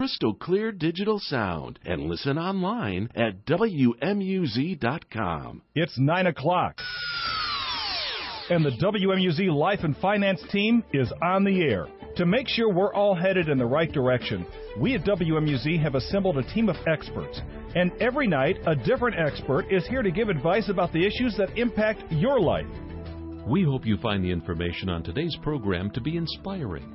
crystal clear digital sound, and listen online at WMUZ.com. It's 9 o'clock, and the WMUZ Life and Finance team is on the air. To make sure we're all headed in the right direction, we at WMUZ have assembled a team of experts. And every night, a different expert is here to give advice about the issues that impact your life. We hope you find the information on today's program to be inspiring.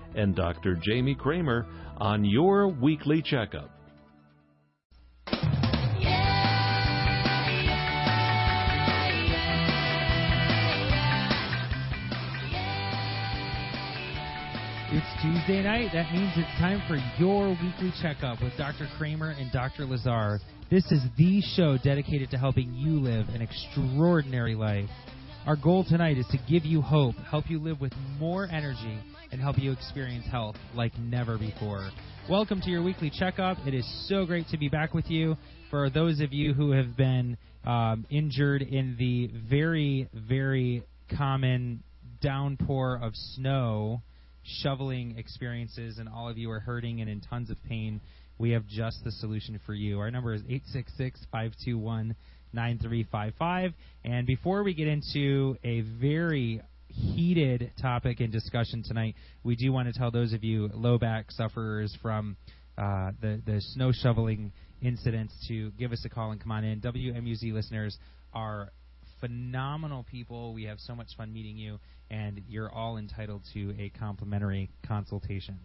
and Dr. Jamie Kramer on Your Weekly Checkup. It's Tuesday night. That means it's time for Your Weekly Checkup with Dr. Kramer and Dr. Lazar. This is the show dedicated to helping you live an extraordinary life. Our goal tonight is to give you hope, help you live with more energy, and help you experience health like never before. Welcome to Your Weekly Checkup. It is so great to be back with you. For those of you who have been injured in the very, very common downpour of snow, shoveling experiences, and all of you are hurting and in tons of pain, we have just the solution for you. Our number is 866-521-9355. And before we get into a very heated topic and discussion tonight, we do want to tell those of you low back sufferers from the snow shoveling incidents to give us a call and come on in. WMUZ listeners are phenomenal people. We have so much fun meeting you, and you're all entitled to a complimentary consultation.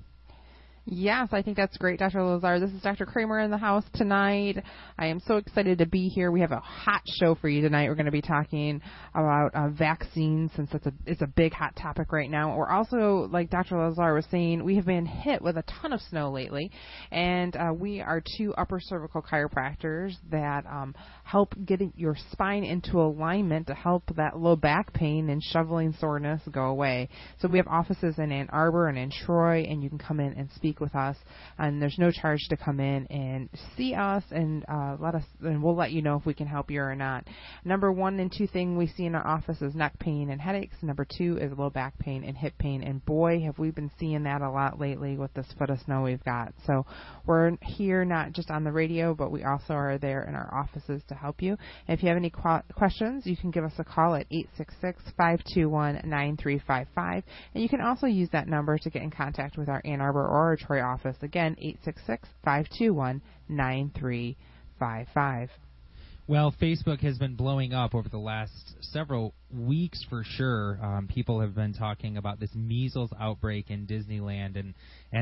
Yes, I think that's great, Dr. Lazar. This is Dr. Kramer in the house tonight. I am so excited to be here. We have a hot show for you tonight. We're going to be talking about vaccines, since it's a big hot topic right now. We're also, like Dr. Lazar was saying, we have been hit with a ton of snow lately, and we are two upper cervical chiropractors that help get your spine into alignment to help that low back pain and shoveling soreness go away. So we have offices in Ann Arbor and in Troy, and you can come in and speak with us, and there's no charge to come in and see us, and we'll let you know if we can help you or not. Number one and two thing we see in our office is neck pain and headaches. Number two is low back pain and hip pain, and boy, have we been seeing that a lot lately with this foot of snow we've got. So we're here not just on the radio, but we also are there in our offices to help you. And if you have any questions, you can give us a call at 866-521-9355, and you can also use that number to get in contact with our Ann Arbor or Troy office. Again, 866-521-9355. Well, Facebook has been blowing up over the last several weeks for sure. People have been talking about this measles outbreak in Disneyland, and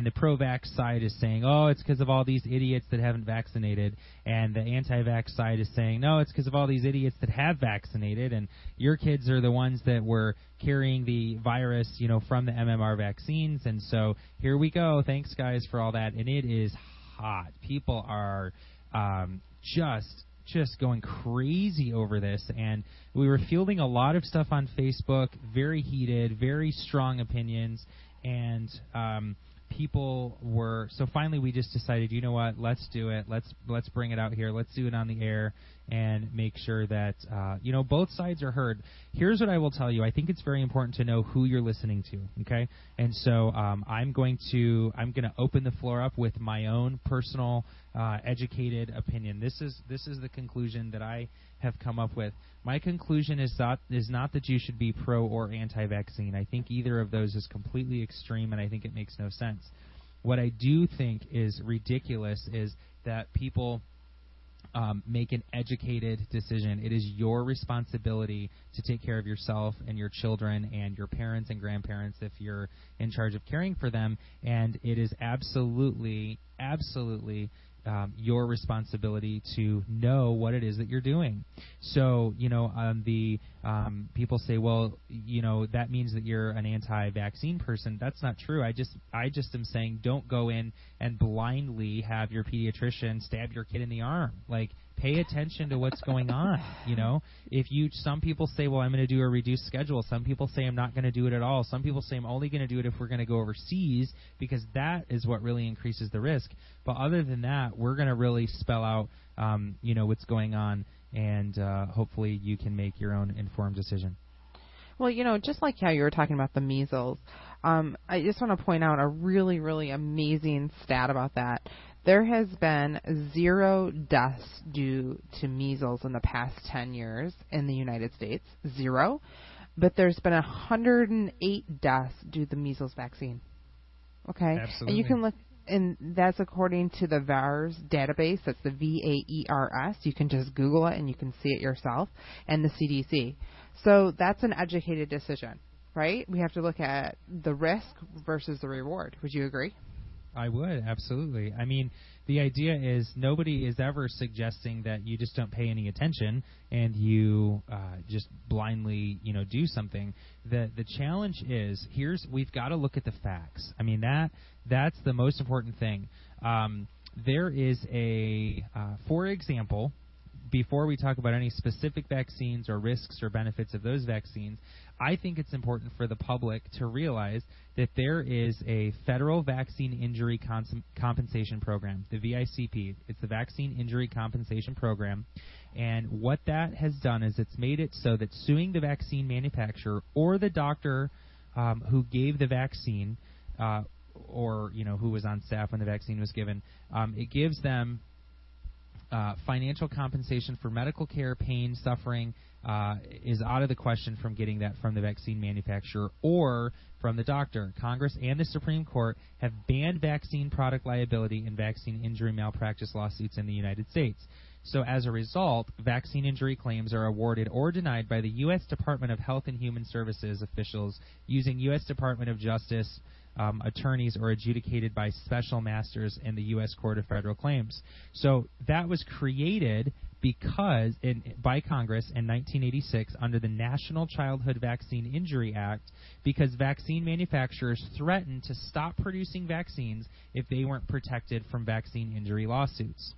the pro-vax side is saying, oh, it's because of all these idiots that haven't vaccinated. And the anti-vax side is saying, no, it's because of all these idiots that have vaccinated. And your kids are the ones that were carrying the virus, you know, from the MMR vaccines. And so here we go. Thanks, guys, for all that. And it is hot. People are just going crazy over this, and we were fielding a lot of stuff on Facebook, very heated, very strong opinions, and people were, so finally we just decided, you know what, let's do it, let's bring it out here, let's do it on the air, and make sure that, both sides are heard. Here's what I will tell you. I think it's very important to know who you're listening to, okay? And so I'm going to open the floor up with my own personal educated opinion. This is the conclusion that I have come up with. My conclusion is not that you should be pro or anti-vaccine. I think either of those is completely extreme, and I think it makes no sense. What I do think is ridiculous is that people Make an educated decision. It is your responsibility to take care of yourself and your children and your parents and grandparents if you're in charge of caring for them. And it is absolutely, absolutely your responsibility to know what it is that you're doing. So, you know, people say, well, you know, that means that you're an anti-vaccine person. That's not true. I just am saying don't go in and blindly have your pediatrician stab your kid in the arm. Like, pay attention to what's going on, you know. Some people say, well, I'm going to do a reduced schedule. Some people say I'm not going to do it at all. Some people say I'm only going to do it if we're going to go overseas because that is what really increases the risk. But other than that, we're going to really spell out, you know, what's going on, and hopefully you can make your own informed decision. Well, you know, just like how you were talking about the measles, I just want to point out a really, really amazing stat about that. There has been 0 deaths due to measles in the past 10 years in the United States. 0. But there's been 108 deaths due to the measles vaccine. Okay? Absolutely. And you can look, and that's according to the VAERS database. That's the VAERS. You can just Google it and you can see it yourself. And the CDC. So that's an educated decision, right? We have to look at the risk versus the reward. Would you agree? I would, absolutely. I mean, the idea is nobody is ever suggesting that you just don't pay any attention and you just blindly, you know, do something. The challenge is we've got to look at the facts. I mean, that's the most important thing. There is for example, before we talk about any specific vaccines or risks or benefits of those vaccines, I think it's important for the public to realize that there is a federal vaccine injury compensation program, the VICP. It's the Vaccine Injury Compensation Program. And what that has done is it's made it so that suing the vaccine manufacturer or the doctor who gave the vaccine or, you know, who was on staff when the vaccine was given, it gives them financial compensation for medical care, pain, suffering is out of the question from getting that from the vaccine manufacturer or from the doctor. Congress and the Supreme Court have banned vaccine product liability and vaccine injury malpractice lawsuits in the United States. So as a result, vaccine injury claims are awarded or denied by the U.S. Department of Health and Human Services officials using U.S. Department of Justice attorneys or adjudicated by special masters in the U.S. Court of Federal Claims. So that was created by Congress in 1986 under the National Childhood Vaccine Injury Act because vaccine manufacturers threatened to stop producing vaccines if they weren't protected from vaccine injury lawsuits.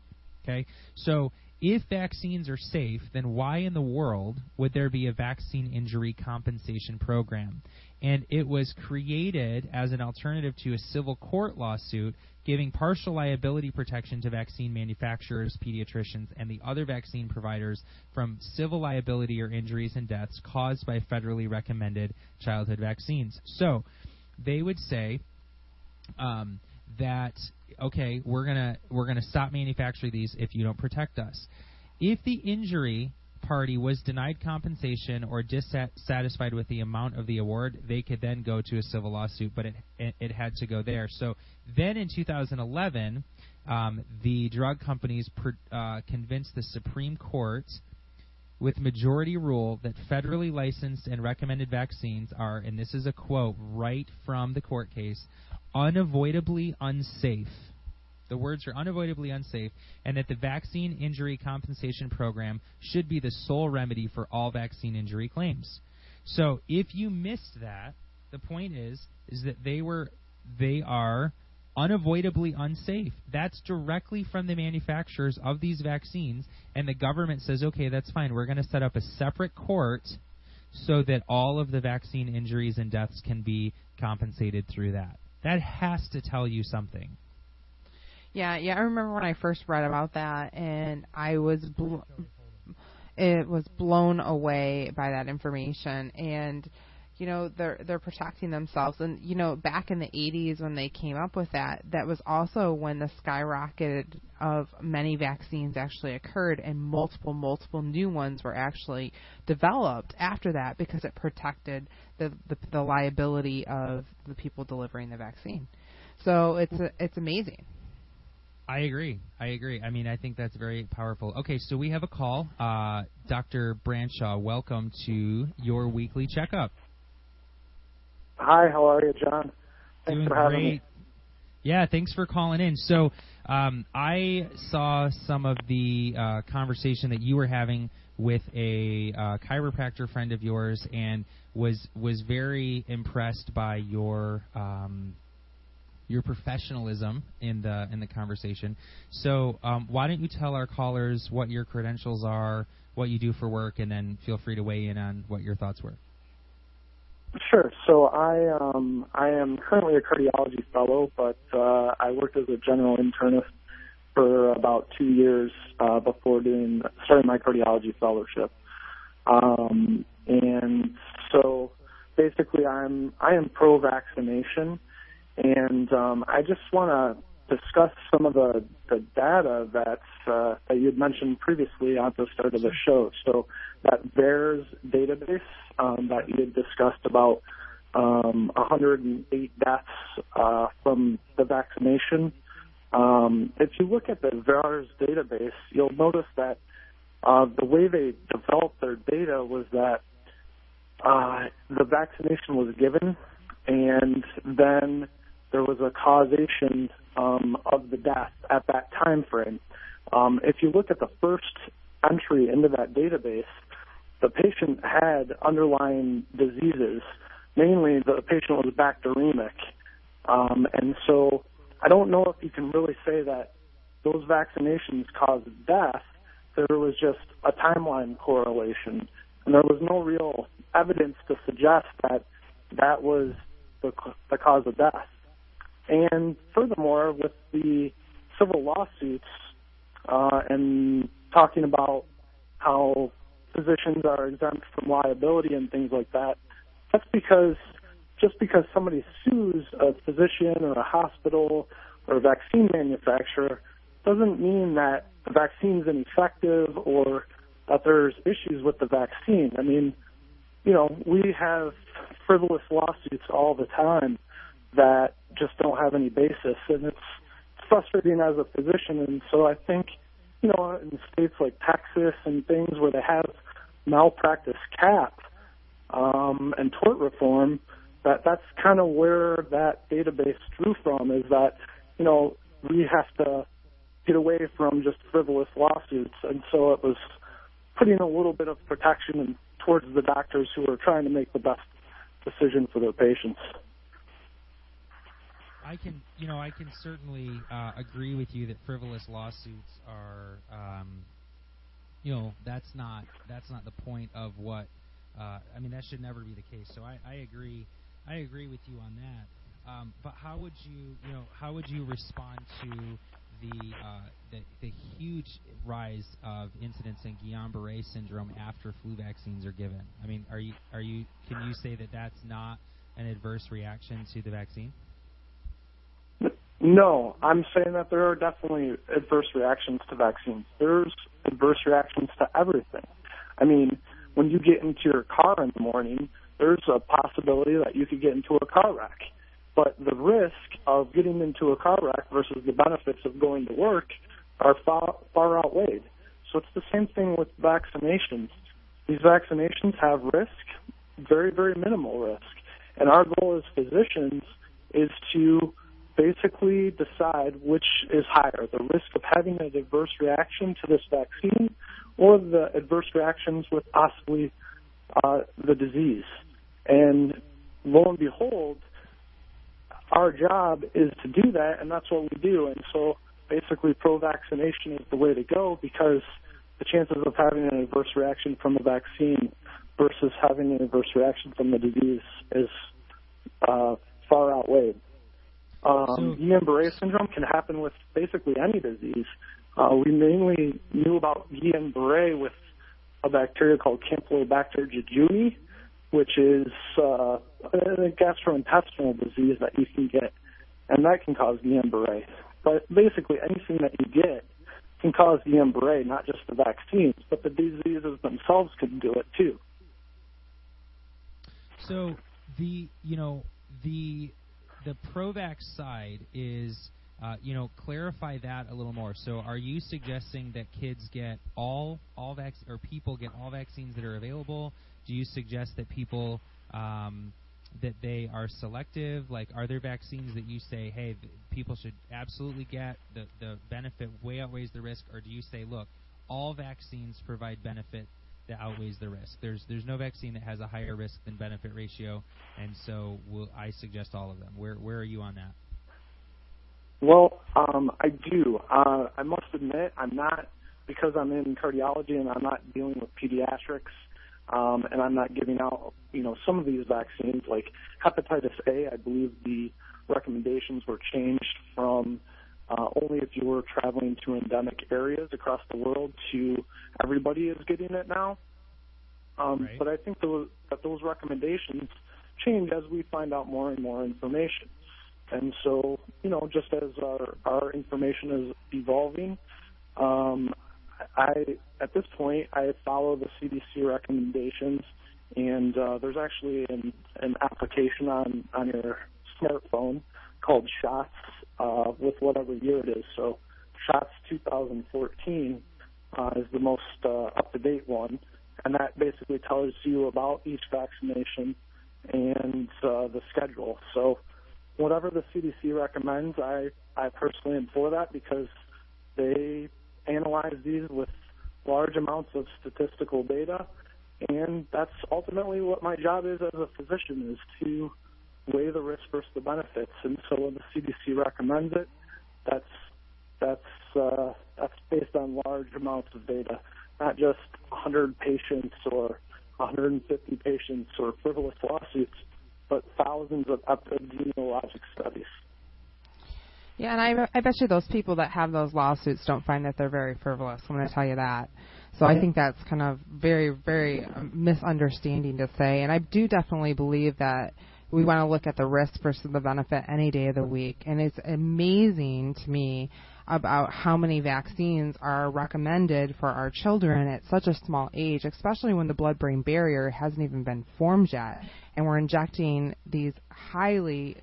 Okay? So if vaccines are safe, then why in the world would there be a vaccine injury compensation program? And it was created as an alternative to a civil court lawsuit giving partial liability protection to vaccine manufacturers, pediatricians, and the other vaccine providers from civil liability or injuries and deaths caused by federally recommended childhood vaccines. So they would say that, okay, we're gonna stop manufacturing these if you don't protect us. If the injury party was denied compensation or dissatisfied with the amount of the award, they could then go to a civil lawsuit, but it had to go there. So then in 2011, the drug companies convinced the Supreme Court with majority rule that federally licensed and recommended vaccines are, and this is a quote right from the court case, unavoidably unsafe. The words are unavoidably unsafe, and that the Vaccine Injury Compensation Program should be the sole remedy for all vaccine injury claims. So if you missed that, the point is that they are unavoidably unsafe. That's directly from the manufacturers of these vaccines, and the government says, okay, that's fine. We're going to set up a separate court so that all of the vaccine injuries and deaths can be compensated through that. That has to tell you something. Yeah, I remember when I first read about that, and I was blown away by that information. And, you know, they're protecting themselves. And, you know, back in the 80s when they came up with that, that was also when the skyrocketed of many vaccines actually occurred, and multiple new ones were actually developed after that because it protected the liability of the people delivering the vaccine. So it's amazing. I agree. I mean, I think that's very powerful. Okay, so we have a call. Dr. Branshaw, welcome to your weekly checkup. Hi, how are you, John? Thanks for having me. Yeah, thanks for calling in. So I saw some of the conversation that you were having with a chiropractor friend of yours and was very impressed by your professionalism in the conversation. So why don't you tell our callers what your credentials are, what you do for work, and then feel free to weigh in on what your thoughts were. Sure. So I am currently a cardiology fellow, but I worked as a general internist for about 2 years before starting my cardiology fellowship. And so basically I am pro-vaccination. And I just want to discuss some of the data that you'd mentioned previously at the start of the show. So that VAERS database that you had discussed about 108 deaths from the vaccination. If you look at the VAERS database, you'll notice that the way they developed their data was that the vaccination was given and then there was a causation of the death at that time frame. If you look at the first entry into that database, the patient had underlying diseases. Mainly, the patient was bacteremic. And so I don't know if you can really say that those vaccinations caused death. There was just a timeline correlation. And there was no real evidence to suggest that that was the cause of death. And furthermore, with the civil lawsuits and talking about how physicians are exempt from liability and things like that, that's because just because somebody sues a physician or a hospital or a vaccine manufacturer doesn't mean that the vaccine's ineffective or that there's issues with the vaccine. I mean, you know, we have frivolous lawsuits all the time that just don't have any basis, and it's frustrating as a physician. And so I think, you know, in states like Texas and things where they have malpractice cap and tort reform, that's kind of where that database drew from, is that, you know, we have to get away from just frivolous lawsuits. And so it was putting a little bit of protection towards the doctors who are trying to make the best decision for their patients. I can certainly agree with you that frivolous lawsuits are, that's not the point of what. I mean, that should never be the case. So I agree with you on that. But how would you respond to the huge rise of incidents in Guillain-Barré syndrome after flu vaccines are given? I mean, can you say that that's not an adverse reaction to the vaccine? No, I'm saying that there are definitely adverse reactions to vaccines. There's adverse reactions to everything. I mean, when you get into your car in the morning, there's a possibility that you could get into a car wreck. But the risk of getting into a car wreck versus the benefits of going to work are far outweighed. So it's the same thing with vaccinations. These vaccinations have risk, very, very minimal risk. And our goal as physicians is to basically decide which is higher, the risk of having an adverse reaction to this vaccine or the adverse reactions with possibly the disease. And lo and behold, our job is to do that, and that's what we do. And so basically pro-vaccination is the way to go, because the chances of having an adverse reaction from the vaccine versus having an adverse reaction from the disease is far outweighed. Guillain-Barré syndrome can happen with basically any disease. We mainly knew about Guillain-Barré with a bacteria called Campylobacter jejuni, which is a gastrointestinal disease that you can get, and that can cause Guillain-Barré. But basically anything that you get can cause Guillain-Barré, not just the vaccines, but the diseases themselves can do it too. So the pro-vax side is Clarify that a little more. So are you suggesting that kids get all vaccines, or people get all vaccines that are available? Do you suggest that people that they are selective? Like, are there vaccines that you say, hey, people should absolutely get, the benefit way outweighs the risk? Or do you say, look, all vaccines provide benefit that outweighs the risk? There's no vaccine that has a higher risk than benefit ratio, and so I suggest all of them. Where are you on that? Well, I do. I must admit, because I'm in cardiology and I'm not dealing with pediatrics, and I'm not giving out, some of these vaccines, like hepatitis A. I believe the recommendations were changed from only if you were traveling to endemic areas across the world to everybody is getting it now. Right. But I think those recommendations change as we find out more and more information. And so, just as our information is evolving, at this point, I follow the CDC recommendations, and there's actually an application on your smartphone called Shots with whatever year it is. So Shots 2014 is the most up-to-date one, and that basically tells you about each vaccination and the schedule. So whatever the CDC recommends, I personally am for that, because they analyze these with large amounts of statistical data, and that's ultimately what my job is as a physician, is to weigh the risk versus the benefits. And so when the CDC recommends it, that's based on large amounts of data, not just 100 patients or 150 patients or frivolous lawsuits, but thousands of epidemiologic studies. Yeah, and I bet you those people that have those lawsuits don't find that they're very frivolous. I'm going to tell you that. So I think that's kind of very, very misunderstanding to say. And I do definitely believe that we want to look at the risk versus the benefit any day of the week. And it's amazing to me about how many vaccines are recommended for our children at such a small age, especially when the blood-brain barrier hasn't even been formed yet. And we're injecting these highly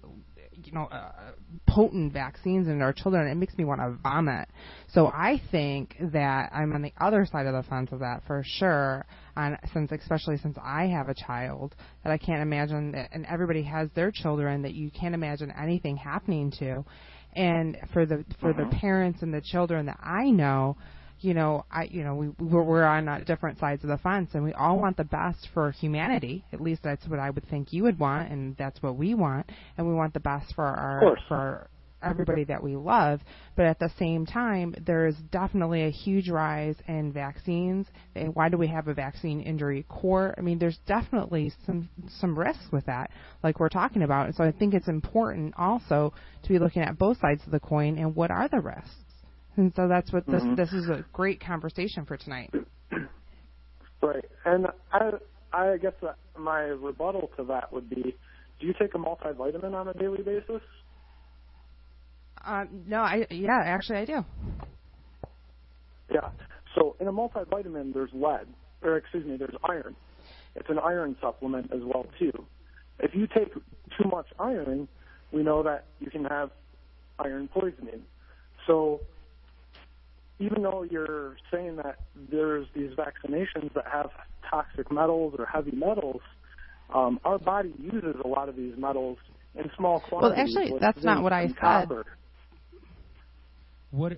potent vaccines in our children. It makes me want to vomit. So I think that I'm on the other side of the fence of that for sure, especially since I have a child that I can't imagine, and everybody has their children that you can't imagine anything happening to. And for the parents and the children that I know, we're on different sides of the fence, and we all want the best for humanity. At least that's what I would think you would want, and that's what we want. And we want the best for everybody that we love. But at the same time, there is definitely a huge rise in vaccines. And why do we have a vaccine injury court? I mean, there's definitely some risks with that, like we're talking about. And so I think it's important also to be looking at both sides of the coin and what are the risks. And so that's what this is a great conversation for tonight. Right. And I guess that my rebuttal to that would be, do you take a multivitamin on a daily basis? No, actually I do. Yeah. So in a multivitamin, there's iron. It's an iron supplement as well, too. If you take too much iron, we know that you can have iron poisoning. So even though you're saying that there's these vaccinations that have toxic metals or heavy metals, our body uses a lot of these metals in small quantities. Well, actually, that's not what I said. Copper. What?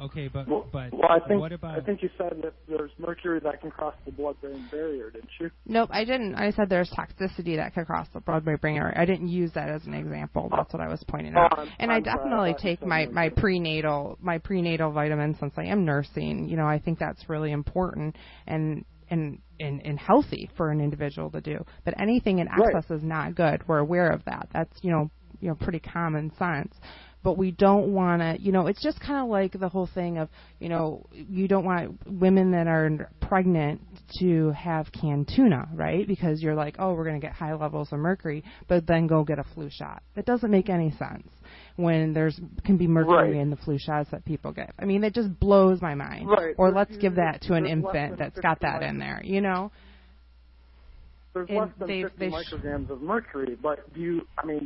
Okay, but I think, what about? I think you said that there's mercury that can cross the blood-brain barrier, didn't you? Nope, I didn't. I said there's toxicity that could cross the blood-brain barrier. I didn't use that as an example. That's what I was pointing out. I definitely take my prenatal vitamins since I am nursing. I think that's really important and healthy for an individual to do. But anything in excess is not good. We're aware of that. That's pretty common sense. But we don't want to, it's just kind of like the whole thing of, you don't want women that are pregnant to have canned tuna, right? Because you're like, oh, we're going to get high levels of mercury, but then go get a flu shot. It doesn't make any sense when there's can be mercury in the flu shots that people give. I mean, it just blows my mind. Right. Or let's give that to an infant that's got that in there, There's less than 50 micrograms of mercury, but do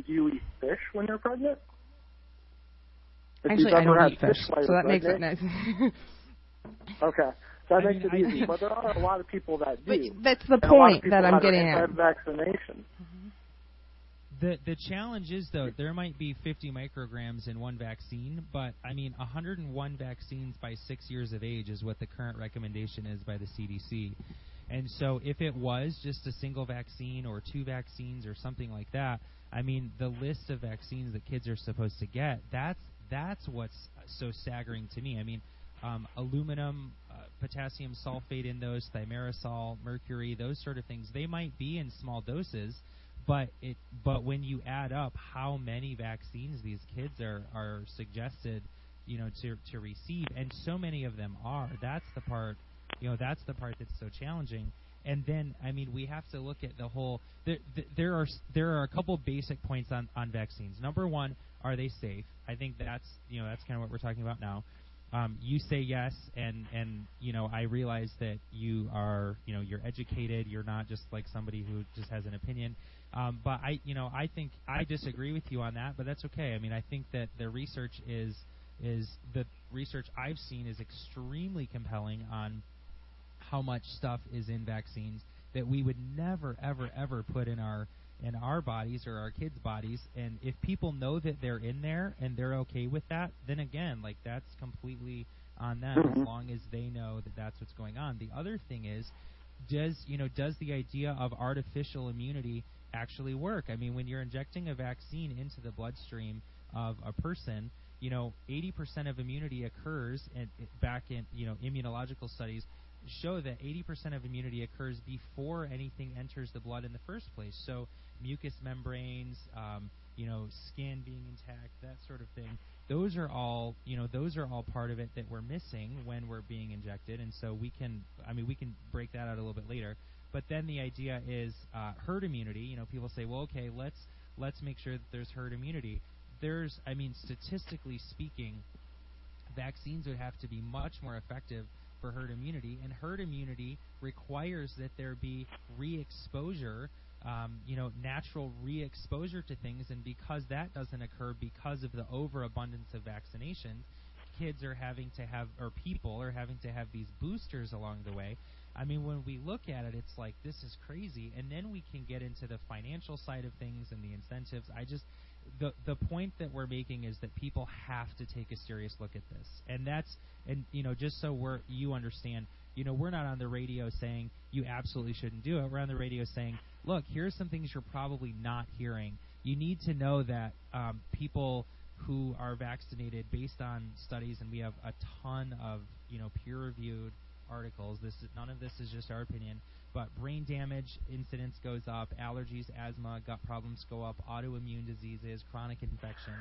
you eat fish when you're pregnant? Actually, I don't eat fish, so that makes it nice. Okay. So that makes it easy. But there are a lot of people that do. But that's the point that I'm getting at. Vaccination. Mm-hmm. The challenge is, though, there might be 50 micrograms in one vaccine, but, 101 vaccines by 6 years of age is what the current recommendation is by the CDC. And so if it was just a single vaccine or two vaccines or something like that, the list of vaccines that kids are supposed to get, that's what's so staggering to me. Aluminum, potassium sulfate in those, thimerosal, mercury, those sort of things, they might be in small doses, but when you add up how many vaccines these kids are suggested, to receive, and so many of them are, that's the part that's so challenging. And then, we have to look at the whole. There are a couple basic points on vaccines. Number one, are they safe? I think that's kind of what we're talking about now. You say yes, and I realize that you are, you're educated. You're not just like somebody who just has an opinion. But I think I disagree with you on that, but that's okay. I think that the research research I've seen is extremely compelling on how much stuff is in vaccines that we would never, ever, ever put in our bodies or our kids' bodies. And if people know that they're in there and they're okay with that, then again, that's completely on them, as long as they know that that's what's going on. The other thing is, does the idea of artificial immunity actually work? When you're injecting a vaccine into the bloodstream of a person, 80% of immunity occurs, and back in, immunological studies show that 80% of immunity occurs before anything enters the blood in the first place. So mucous membranes, skin being intact, that sort of thing. Those are all part of it that we're missing when we're being injected. And so we can break that out a little bit later. But then the idea is herd immunity. People say, well, okay, let's make sure that there's herd immunity. There's, statistically speaking, vaccines would have to be much more effective for herd immunity, and herd immunity requires that there be re-exposure, natural re-exposure to things, and because that doesn't occur because of the overabundance of vaccinations, people are having to have these boosters along the way. When we look at it, it's like, this is crazy, and then we can get into the financial side of things and the incentives. The point that we're making is that people have to take a serious look at this, and just so you understand, we're not on the radio saying you absolutely shouldn't do it. We're on the radio saying, look, here's some things you're probably not hearing. You need to know that people who are vaccinated, based on studies, and we have a ton of peer-reviewed articles. None of this is just our opinion. But brain damage incidence goes up, allergies, asthma, gut problems go up, autoimmune diseases, chronic infections,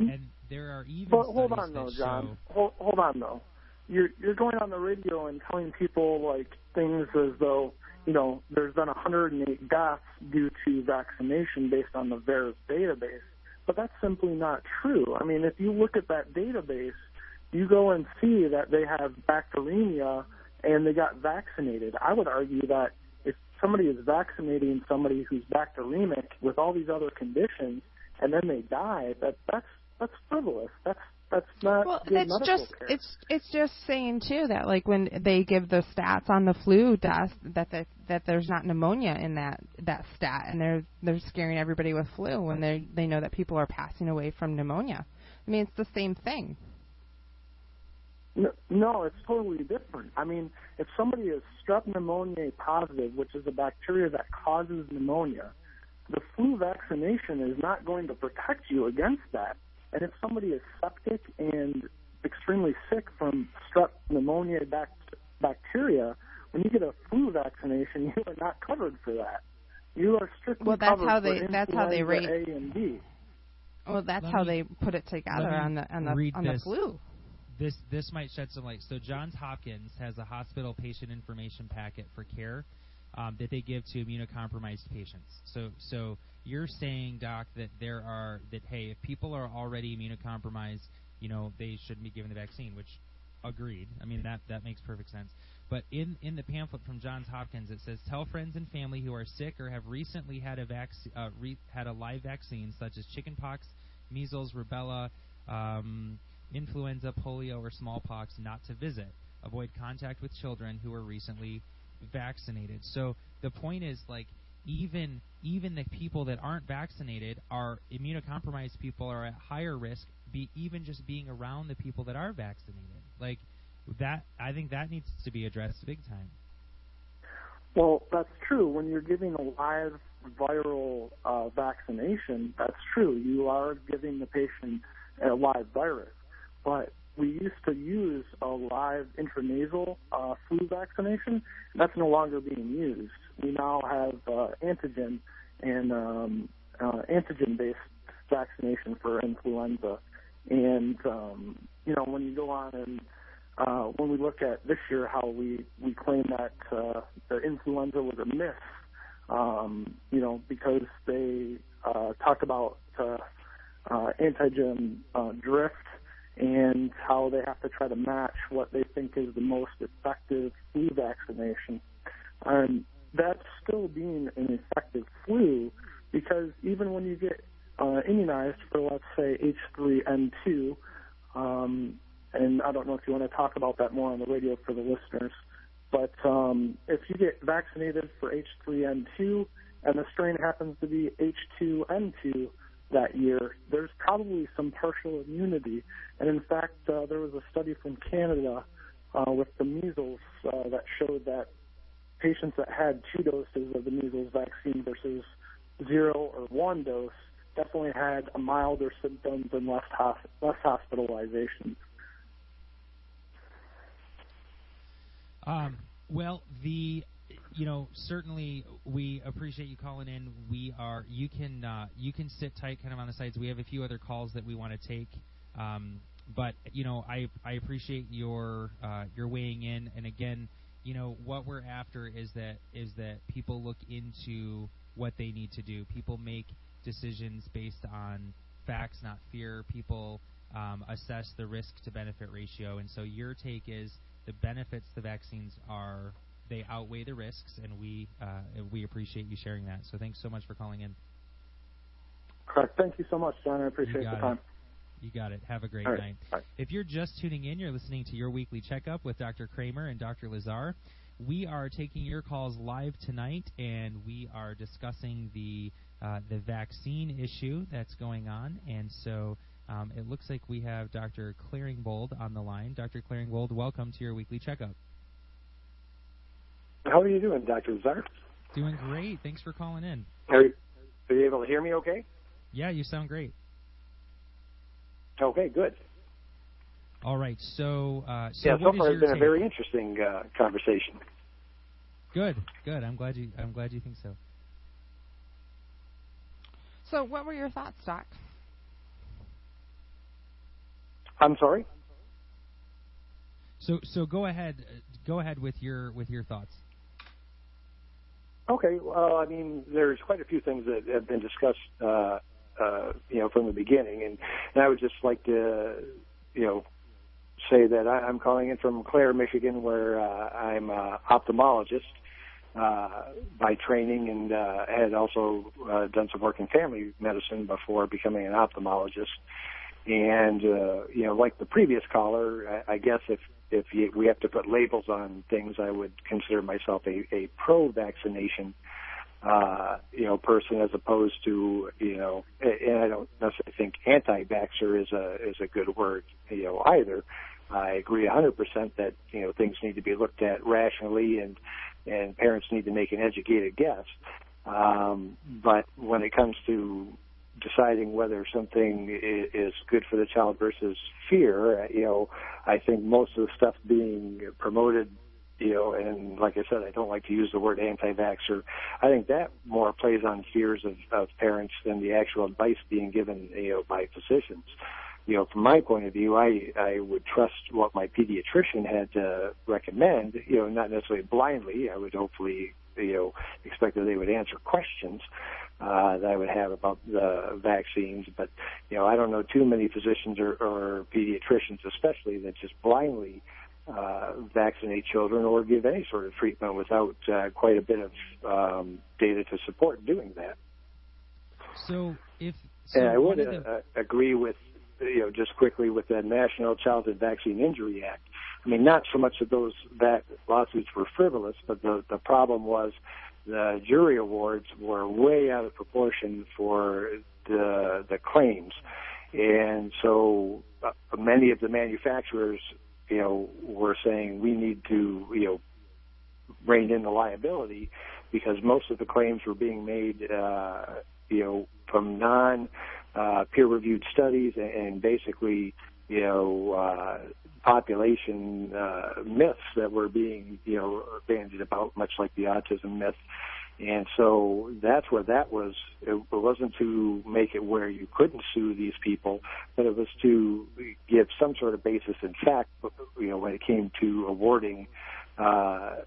and there are even. But hold on, though, John. Hold on, though. You're going on the radio and telling people things as though there's been 108 deaths due to vaccination based on the VAERS database, but that's simply not true. If you look at that database, you go and see that they have bacteremia and they got vaccinated. I would argue that if somebody is vaccinating somebody who's bacteremic with all these other conditions and then they die, that's frivolous. That's not well, good medical care. It's just saying, too, that when they give the stats on the flu death, that there's not pneumonia in that stat, and they're scaring everybody with flu when they know that people are passing away from pneumonia. It's the same thing. No, it's totally different. If somebody is strep pneumoniae positive, which is a bacteria that causes pneumonia, the flu vaccination is not going to protect you against that. And if somebody is septic and extremely sick from strep pneumoniae bacteria, when you get a flu vaccination, you are not covered for that. You are strictly covered for influenza A and B. Well, that's how they put it together on the flu. This might shed some light. So Johns Hopkins has a hospital patient information packet for care that they give to immunocompromised patients. So you're saying, Doc, that hey, if people are already immunocompromised, they shouldn't be given the vaccine, which agreed. That makes perfect sense. But in the pamphlet from Johns Hopkins, it says, tell friends and family who are sick or have recently had a live vaccine, such as chickenpox, measles, rubella, influenza, polio, or smallpox not to visit. Avoid contact with children who were recently vaccinated. So the point is, like, even the people that aren't vaccinated are immunocompromised people are at higher risk, even just being around the people that are vaccinated. Like, that, I think that needs to be addressed big time. Well, that's true. When you're giving a live viral vaccination, that's true. You are giving the patient a live virus. But we used to use a live intranasal flu vaccination. That's no longer being used. We now have antigen and antigen-based vaccination for influenza. And, you know, when you go on and when we look at this year, how we claim that the influenza was a myth, you know, because they talked about antigen drift and how they have to try to match what they think is the most effective flu vaccination. That's still being an effective flu, because even when you get immunized for, let's say, H3N2, and I don't know if you want to talk about that more on the radio for the listeners, but if you get vaccinated for H3N2 and the strain happens to be H2N2 that year, there's probably some partial immunity. And, in fact, there was a study from Canada with the measles that showed that patients that had 2 doses of the measles vaccine versus 0 or 1 dose definitely had a milder symptoms and less hospitalization. Well, certainly we appreciate you calling in. You can sit tight kind of on the sides. We have a few other calls that we want to take. But, you know, I appreciate your weighing in. And again, you know, what we're after is that people look into what they need to do. People make decisions based on facts, not fear. People assess the risk-to-benefit ratio. And so your take is the benefits the vaccines are, they outweigh the risks, and we appreciate you sharing that. So thanks so much for calling in. Correct. Thank you so much, John. I appreciate the time. You got it. Have a great night. All right. If you're just tuning in, you're listening to Your Weekly Checkup with Dr. Kramer and Dr. Lazar. We are taking your calls live tonight, and we are discussing the vaccine issue that's going on. And so it looks like we have Dr. Claringbold on the line. Dr. Claringbold, welcome to Your Weekly Checkup. How are you doing, Dr. Lazar? Doing great. Thanks for calling in. Are you able to hear me okay? Yeah, you sound great. Okay, good. All right, so yeah, so far it's been a very interesting conversation. Good. I'm glad you think so. So, what were your thoughts, Doc? I'm sorry. So go ahead with your thoughts. Okay. Well, I mean, there's quite a few things that have been discussed, from the beginning, and I would just like to, say that I'm calling in from Clare, Michigan, where I'm an ophthalmologist by training, and had also done some work in family medicine before becoming an ophthalmologist. And, like the previous caller, I guess if we have to put labels on things, I would consider myself a pro-vaccination person, as opposed to, and I don't necessarily think anti-vaxxer is a good word, either. I agree 100% that, things need to be looked at rationally, and parents need to make an educated guess. But when it comes to deciding whether something is good for the child versus fear, I think most of the stuff being promoted, and like I said, I don't like to use the word anti-vaxxer. I think that more plays on fears of parents than the actual advice being given, by physicians. From my point of view, I would trust what my pediatrician had to recommend, not necessarily blindly. I would hopefully, expect that they would answer questions that I would have about the vaccines. But, I don't know too many physicians or pediatricians especially that just blindly vaccinate children or give any sort of treatment without quite a bit of data to support doing that. So I would agree with just quickly with the National Childhood Vaccine Injury Act. I mean, not so much that those lawsuits were frivolous, but the problem was the jury awards were way out of proportion for the claims. And so many of the manufacturers, were saying we need to, rein in the liability because most of the claims were being made, from non-peer-reviewed studies and basically, population myths that were being, bandied about, much like the autism myth. And so that's where that was. It wasn't to make it where you couldn't sue these people, but it was to give some sort of basis in fact, when it came to awarding, the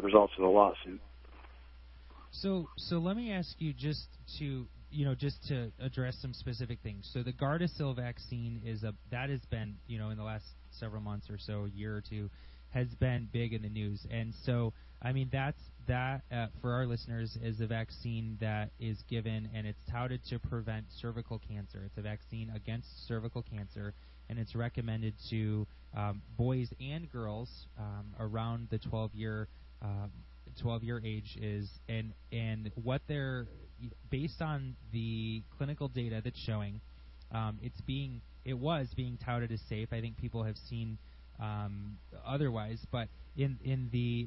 results of the lawsuit. So let me ask you just to address some specific things. So the Gardasil vaccine has been, in the last several months or so, a year or two, has been big in the news. And so, I mean, that for our listeners is a vaccine that is given and it's touted to prevent cervical cancer. It's a vaccine against cervical cancer, and it's recommended to boys and girls around the 12-year age is, and what they're based on the clinical data that's showing, it was being touted as safe. I think people have seen otherwise, but in the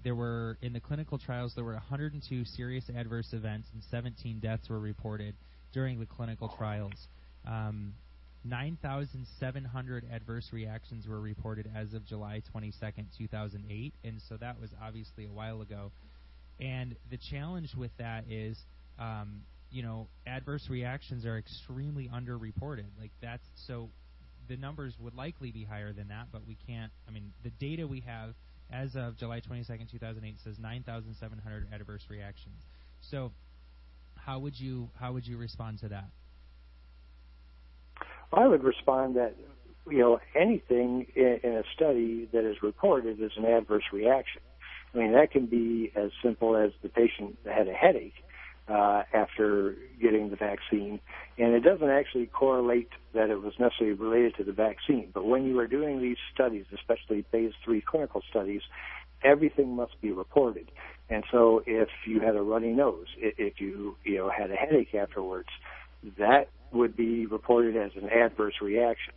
clinical trials there were 102 serious adverse events and 17 deaths were reported during the clinical trials. 9,700 adverse reactions were reported as of July 22nd, 2008, and so that was obviously a while ago. And the challenge with that is, adverse reactions are extremely underreported. So the numbers would likely be higher than that, but we can't. I mean, the data we have as of July 22nd, 2008 says 9,700 adverse reactions. So how would you respond to that? I would respond that, anything in a study that is reported is an adverse reaction. I mean, that can be as simple as the patient had a headache after getting the vaccine, and it doesn't actually correlate that it was necessarily related to the vaccine. But when you are doing these studies, especially phase 3 clinical studies, everything must be reported. And so if you had a runny nose, if you, had a headache afterwards, that would be reported as an adverse reaction,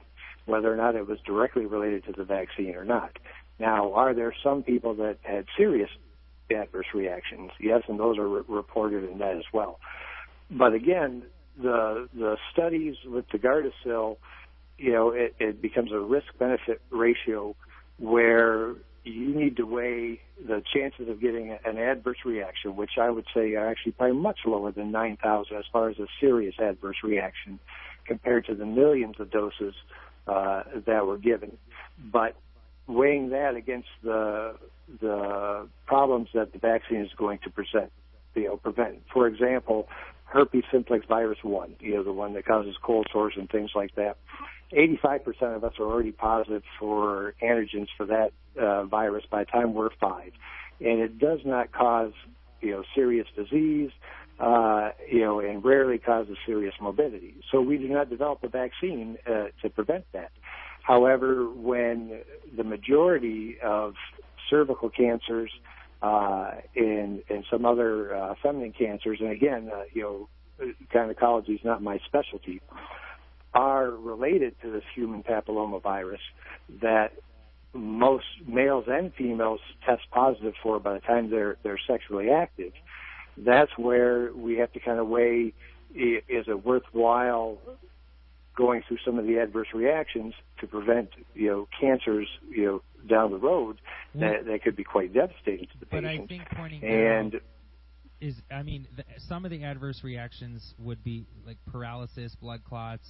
whether or not it was directly related to the vaccine or not. Now, are there some people that had serious adverse reactions? Yes, and those are reported in that as well. But again, the studies with the Gardasil, it becomes a risk-benefit ratio where you need to weigh the chances of getting an adverse reaction, which I would say are actually probably much lower than 9,000 as far as a serious adverse reaction compared to the millions of doses that were given. But weighing that against the problems that the vaccine is going to present, prevent. For example, herpes simplex virus 1, the one that causes cold sores and things like that. 85% of us are already positive for antigens for that virus by the time we're 5. And it does not cause, serious disease, and rarely causes serious morbidity. So we do not develop a vaccine to prevent that. However, when the majority of cervical cancers and some other feminine cancers, and again, gynecology is not my specialty, are related to this human papillomavirus that most males and females test positive for by the time they're sexually active. That's where we have to kind of weigh, is it worthwhile going through some of the adverse reactions to prevent, cancers, down the road that could be quite devastating to the patient. But I think pointing out is, some of the adverse reactions would be like paralysis, blood clots,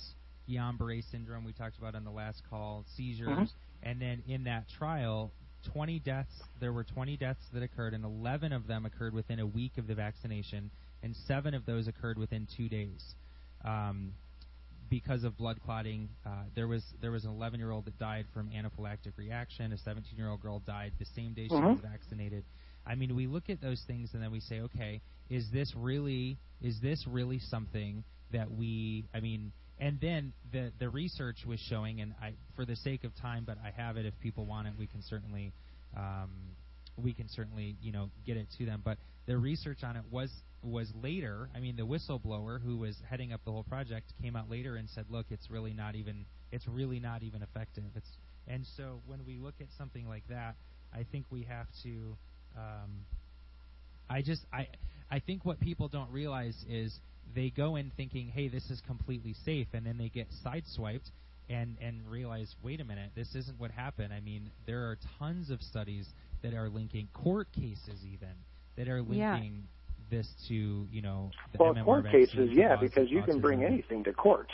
Guillain-Barré syndrome we talked about on the last call, seizures, and then in that trial, 20 deaths that occurred, and 11 of them occurred within a week of the vaccination, and 7 of those occurred within 2 days. Because of blood clotting, there was an 11-year-old that died from anaphylactic reaction, a 17-year-old girl died the same day she was vaccinated. I mean, we look at those things and then we say, okay, is this really something that we, And then the research was showing, and I, for the sake of time, but I have it. If people want it, we can certainly get it to them. But the research on it was later. I mean, the whistleblower who was heading up the whole project came out later and said, "Look, it's really not even effective." And so when we look at something like that, I think we have to. I think what people don't realize is they go in thinking, hey, this is completely safe, and then they get sideswiped and realize, wait a minute, this isn't what happened. I mean, there are tons of studies that are linking court cases even that are linking this to, the MMR court cases, because you can bring anything to court.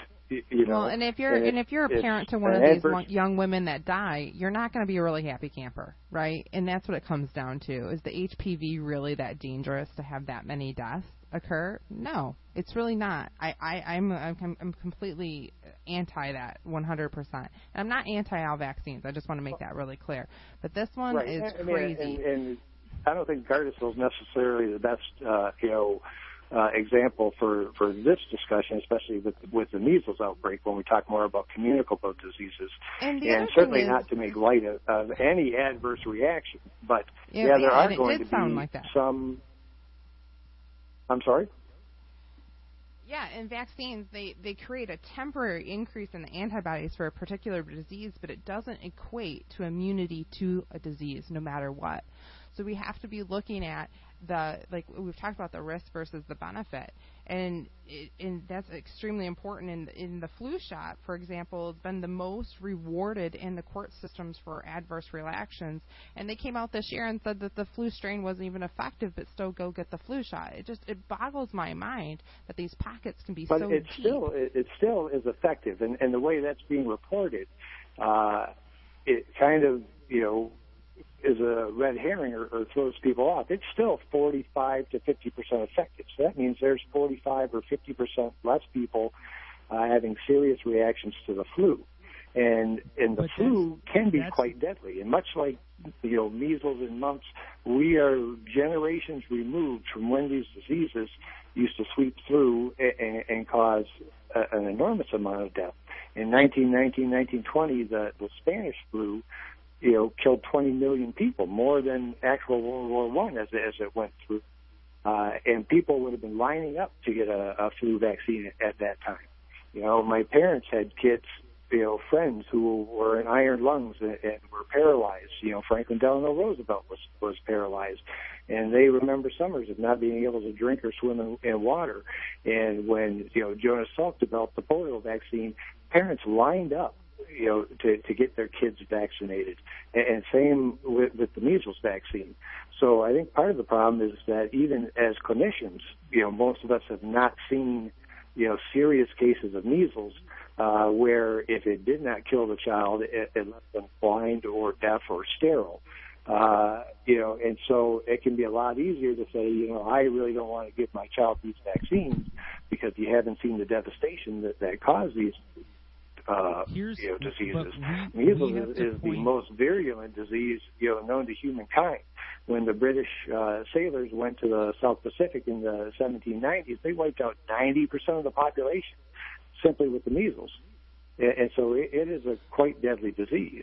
Well, and if you're a parent to one of these young women that die, you're not going to be a really happy camper, right? And that's what it comes down to. Is the HPV really that dangerous to have that many deaths occur? No, it's really not. I'm completely anti that 100%. I'm not anti all vaccines. I just want to make that really clear. But this one is crazy. And I don't think Gardasil is necessarily the best, example for this discussion, especially with the measles outbreak, when we talk more about communicable diseases, and certainly not to make light of any adverse reaction. But there are going to be like some. I'm sorry. Yeah, and vaccines, they create a temporary increase in the antibodies for a particular disease, but it doesn't equate to immunity to a disease, no matter what. So we have to be looking at we've talked about the risk versus the benefit, and that's extremely important. In the flu shot, for example, has been the most rewarded in the court systems for adverse reactions. And they came out this year and said that the flu strain wasn't even effective, but still go get the flu shot. It boggles my mind that these pockets can be so cheap. It still is effective, and the way that's being reported, it kind of is a red herring or throws people off. It's still 45 to 50% effective. So that means there's 45 or 50% less people having serious reactions to the flu. And the flu can be quite deadly. And much like measles and mumps, we are generations removed from when these diseases used to sweep through and cause an enormous amount of death. In 1919, 1920, the Spanish flu killed 20 million people, more than actual World War One as it went through. And people would have been lining up to get a flu vaccine at that time. My parents had kids, friends who were in iron lungs and were paralyzed. Franklin Delano Roosevelt was paralyzed. And they remember summers of not being able to drink or swim in water. And when, Jonas Salk developed the polio vaccine, parents lined up to get their kids vaccinated, and same with the measles vaccine. So I think part of the problem is that even as clinicians, most of us have not seen, serious cases of measles where if it did not kill the child, it left them blind or deaf or sterile. And so it can be a lot easier to say, I really don't want to give my child these vaccines because you haven't seen the devastation that caused these diseases. Measles is the most virulent disease known to humankind. When the British sailors went to the South Pacific in the 1790s, they wiped out 90% of the population simply with the measles, and so it is a quite deadly disease.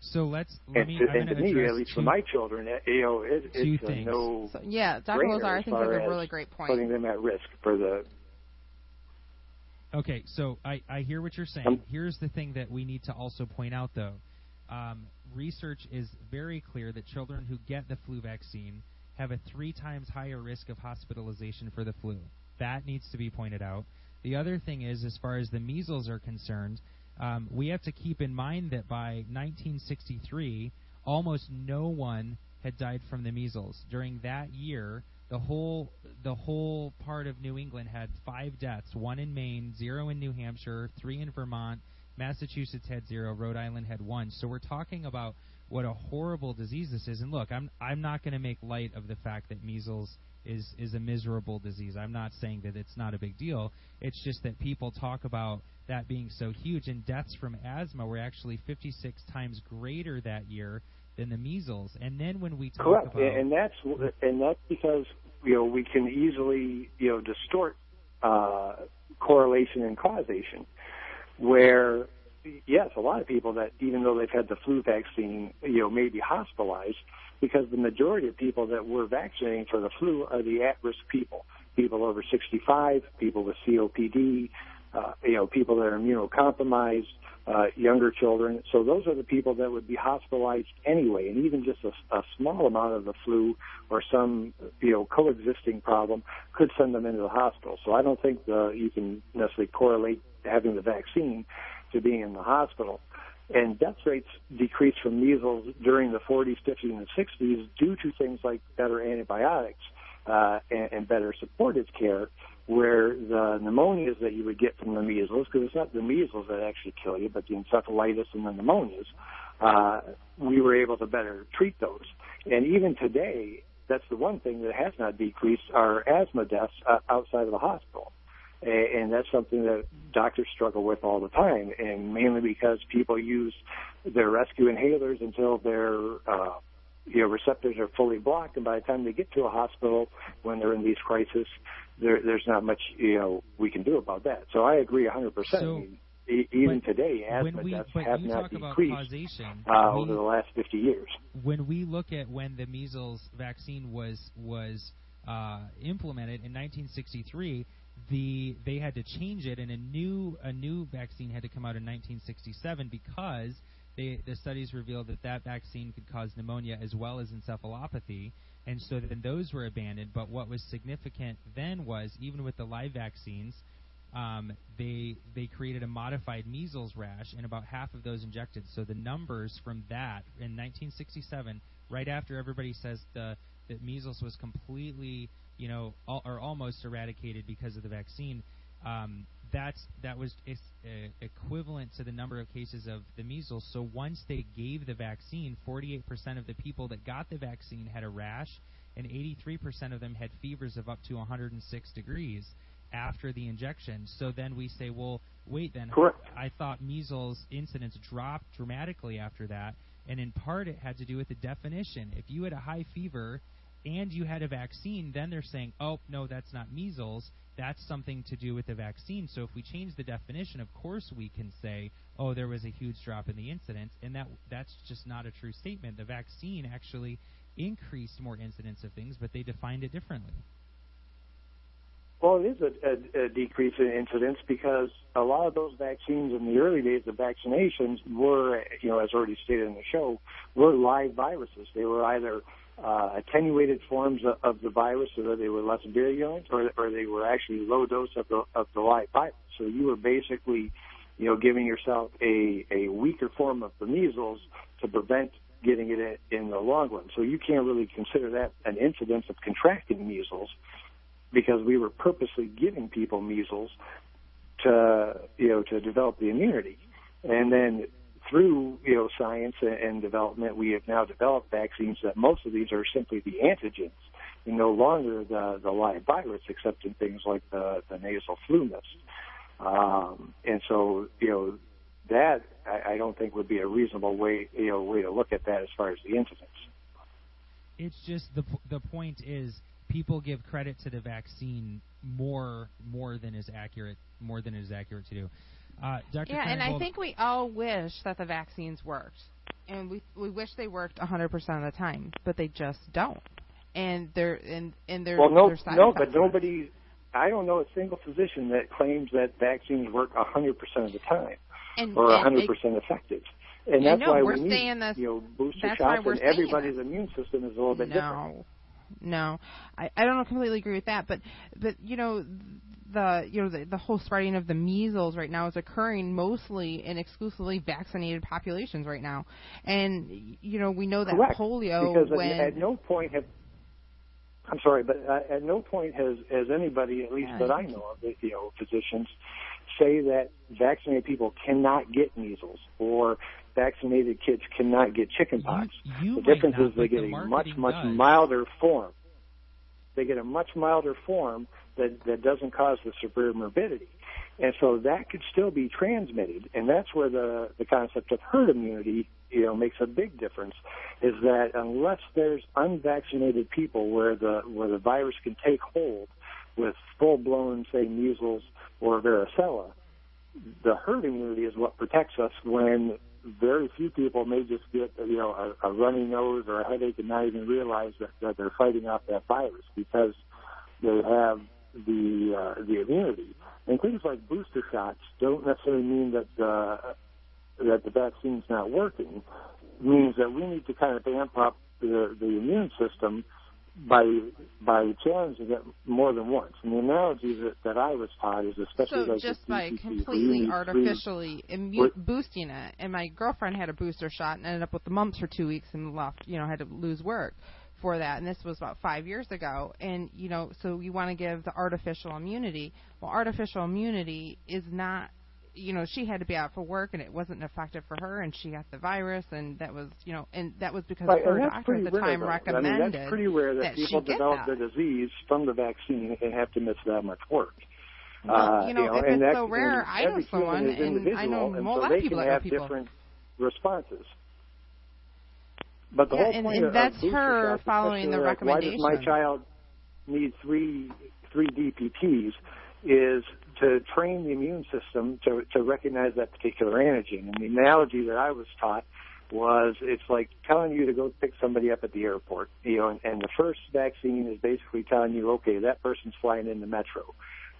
So to me, at least for my children, it's a no. So, Dr. Lazar, I think that's a really great point. Putting them at risk for the. Okay, so I hear what you're saying. Here's the thing that we need to also point out, though. Research is very clear that children who get the flu vaccine have a 3 times higher risk of hospitalization for the flu. That needs to be pointed out. The other thing is, as far as the measles are concerned, we have to keep in mind that by 1963, almost no one had died from the measles. During that year, the whole part of New England had 5 deaths, 1 in Maine, 0 in New Hampshire, 3 in Vermont, Massachusetts had 0, Rhode Island had 1. So we're talking about what a horrible disease this is. And look, I'm not going to make light of the fact that measles is a miserable disease. I'm not saying that it's not a big deal. It's just that people talk about that being so huge, and deaths from asthma were actually 56 times greater that year than the measles. And then when we talk about and that's because we can easily distort correlation and causation. where, yes, a lot of people that, even though they've had the flu vaccine, may be hospitalized, because the majority of people that we're vaccinating for the flu are the at-risk people, people over 65, people with COPD, people that are immunocompromised, younger children. So those are the people that would be hospitalized anyway, and even just a small amount of the flu or some, coexisting problem could send them into the hospital. So I don't think you can necessarily correlate having the vaccine to being in the hospital. And death rates decreased from measles during the 40s, 50s, and 60s due to things like better antibiotics and better supportive care, where the pneumonias that you would get from the measles, because it's not the measles that actually kill you, but the encephalitis and the pneumonias, we were able to better treat those. And even today, that's the one thing that has not decreased, are asthma deaths outside of the hospital. And that's something that doctors struggle with all the time, and mainly because people use their rescue inhalers until their receptors are fully blocked, and by the time they get to a hospital when they're in these crises, there's not much we can do about that. So I agree 100%. So even today, asthma deaths have not decreased over the last 50 years. When we look at when the measles vaccine was implemented in 1963. They had to change it, and a new vaccine had to come out in 1967 because the studies revealed that vaccine could cause pneumonia as well as encephalopathy, and so then those were abandoned. But what was significant then was, even with the live vaccines, they created a modified measles rash, and about half of those injected. So the numbers from that in 1967, right after everybody says that measles was completely almost eradicated because of the vaccine, that was equivalent to the number of cases of the measles. So once they gave the vaccine, 48% of the people that got the vaccine had a rash, and 83% of them had fevers of up to 106 degrees after the injection. So then we say, well, wait, then. Correct. I thought measles incidents dropped dramatically after that, and in part it had to do with the definition. If you had a high fever and you had a vaccine, then they're saying, oh, no, that's not measles. That's something to do with the vaccine. So if we change the definition, of course we can say, oh, there was a huge drop in the incidence, and that's just not a true statement. The vaccine actually increased more incidence of things, but they defined it differently. Well, it is a decrease in incidence because a lot of those vaccines in the early days of vaccinations were, as already stated in the show, were live viruses. They were either attenuated forms of the virus, so that they were less virulent, or they were actually low dose of the live virus. So you were basically, giving yourself a weaker form of the measles to prevent getting it in the long run. So you can't really consider that an incidence of contracting measles, because we were purposely giving people measles to develop the immunity, and then, through science and development, we have now developed vaccines that most of these are simply the antigens and no longer the live virus, except in things like the nasal flu mist. And so, that I don't think would be a reasonable way to look at that as far as the incidence. It's just the point is, people give credit to the vaccine more than is accurate to do. Dr. Yeah, Karen, and I think we all wish that the vaccines worked, and we wish they worked 100% of the time, but they just don't. And nobody. I don't know a single physician that claims that vaccines work 100% of the time or 100% effective. And that's why we need booster shots, and everybody's immune system is a little bit different. No, I don't completely agree with that, but the whole spreading of the measles right now is occurring mostly in exclusively vaccinated populations right now, and we know that. Correct. Polio. Because at no point has anybody, at least that I know of, physicians, say that vaccinated people cannot get measles or vaccinated kids cannot get chickenpox. The difference is they get a much milder form. They get a much milder form that doesn't cause the severe morbidity. And so that could still be transmitted, and that's where the concept of herd immunity makes a big difference, is that unless there's unvaccinated people where the virus can take hold with full-blown, say, measles or varicella, the herd immunity is what protects us when very few people may just get, you know, a runny nose or a headache and not even realize that they're fighting off that virus because they have the immunity. And things like booster shots don't necessarily mean that the vaccine's not working. It means that we need to kind of amp up the immune system by challenging it more than once. And the analogy that I was taught is especially so like just by completely artificially boosting it. And my girlfriend had a booster shot and ended up with the mumps for 2 weeks and left, you know, had to lose work for that. And this was about 5 years ago. And, you know, so you want to give the artificial immunity. Well, artificial immunity is not, you know, she had to be out for work and it wasn't effective for her and she got the virus, and that was, you know, and that was because her doctor at the time recommended. I mean, that's pretty rare that people develop the disease from the vaccine and have to miss that much work. Well, you know, if it's so rare, I know someone, and I know a lot of people that have different responses. But the whole point of that's her following the recommendation. Why does my child need three DPPs is to train the immune system to recognize that particular antigen. And the analogy that I was taught was it's like telling you to go pick somebody up at the airport, you know, and the first vaccine is basically telling you, okay, that person's flying in the metro.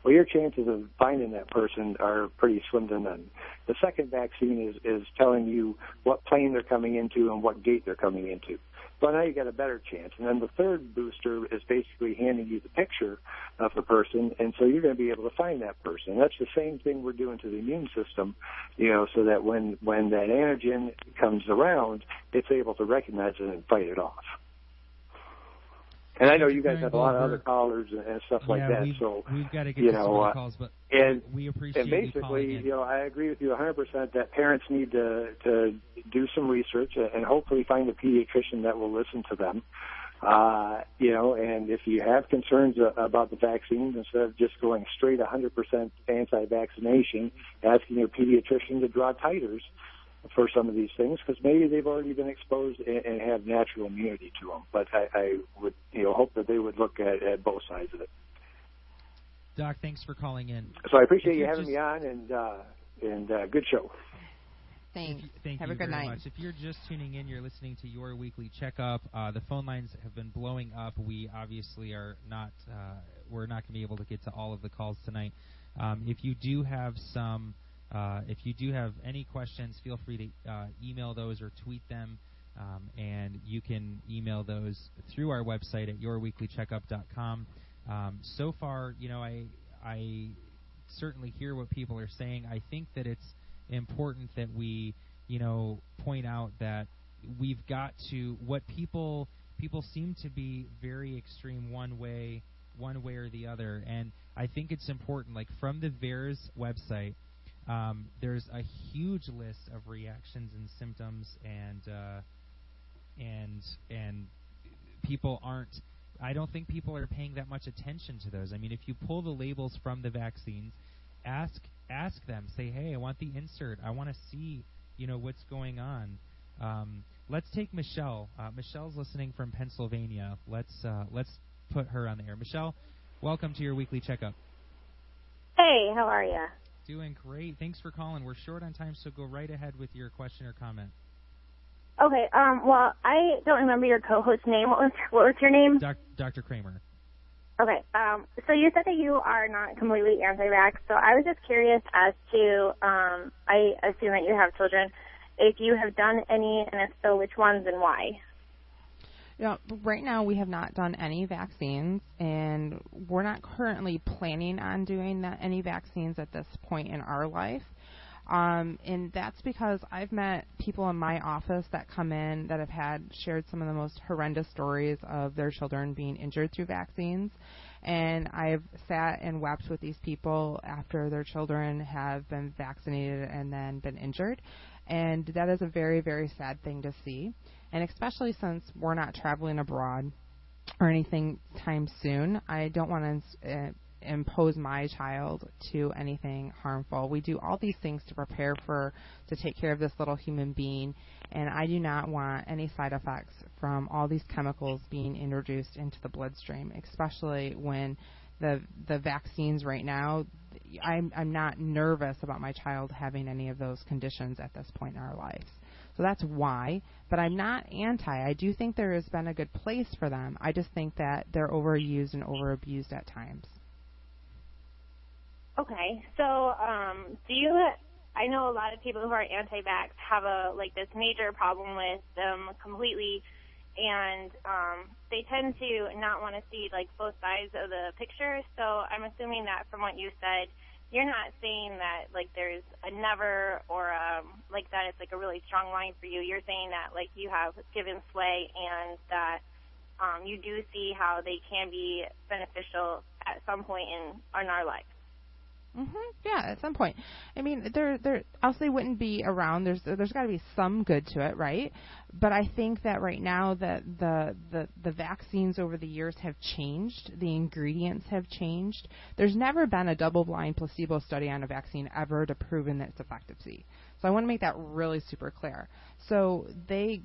Well, your chances of finding that person are pretty slim to none. The second vaccine is telling you what plane they're coming into and what gate they're coming into. So now you got a better chance. And then the third booster is basically handing you the picture of the person, and so you're going to be able to find that person. That's the same thing we're doing to the immune system, you know, so that when that antigen comes around, it's able to recognize it and fight it off. And I know you guys have a lot of other callers and stuff like that. So we've got to get some more calls, but we appreciate you. And basically, you know, I agree with you 100% that parents need to do some research and hopefully find a pediatrician that will listen to them. You know, and if you have concerns about the vaccines, instead of just going straight 100% anti-vaccination, asking your pediatrician to draw titers for some of these things, because maybe they've already been exposed and have natural immunity to them. But I would, you know, hope that they would look at both sides of it. Doc, thanks for calling in. So I appreciate you having me on, and good show. Thanks. Thank you very much. If you're just tuning in, you're listening to Your Weekly Checkup. The phone lines have been blowing up. We obviously are not, we're not going to be able to get to all of the calls tonight. If you do have some... if you do have any questions, feel free to email those or tweet them, and you can email those through our website at yourweeklycheckup.com. So far, you know, I certainly hear what people are saying. I think that it's important that we, you know, point out that we've got to what people seem to be very extreme one way or the other, and I think it's important. Like from the VAERS website. There's a huge list of reactions and symptoms, and people aren't. I don't think people are paying that much attention to those. I mean, if you pull the labels from the vaccines, ask them. Say, hey, I want the insert. I want to see, you know, what's going on. Let's take Michelle. Michelle's listening from Pennsylvania. Let's put her on the air. Michelle, welcome to Your Weekly Checkup. Hey, how are you? Doing great. Thanks for calling. We're short on time, so go right ahead with your question or comment. Okay. Well, I don't remember your co-host's name. What was your name? Dr. Kramer. Okay. So you said that you are not completely anti-vax, so I was just curious as to, I assume that you have children, if you have done any, and if so, which ones and why? You know, right now we have not done any vaccines, and we're not currently planning on doing any vaccines at this point in our life. And that's because I've met people in my office that come in that have shared some of the most horrendous stories of their children being injured through vaccines. And I've sat and wept with these people after their children have been vaccinated and then been injured. And that is a very, very sad thing to see. And especially since we're not traveling abroad or anything time soon, I don't want to impose my child to anything harmful. We do all these things to prepare to take care of this little human being, and I do not want any side effects from all these chemicals being introduced into the bloodstream, especially when the vaccines right now, I'm not nervous about my child having any of those conditions at this point in our lives. So that's why. But I'm not anti. I do think there has been a good place for them. I just think that they're overused and overabused at times. Okay. So do you – I know a lot of people who are anti-vax have a like this major problem with them completely, and they tend to not want to see like both sides of the picture. So I'm assuming that from what you said, you're not saying that, like, there's a never or, like, that it's, like, a really strong line for you. You're saying that, like, you have given sway and that you do see how they can be beneficial at some point in our life. Yeah, at some point. I mean, I'll say wouldn't be around. There's got to be some good to it, right? But I think that right now that the vaccines over the years have changed. The ingredients have changed. There's never been a double-blind placebo study on a vaccine ever to prove in its efficacy. So I want to make that really super clear. So they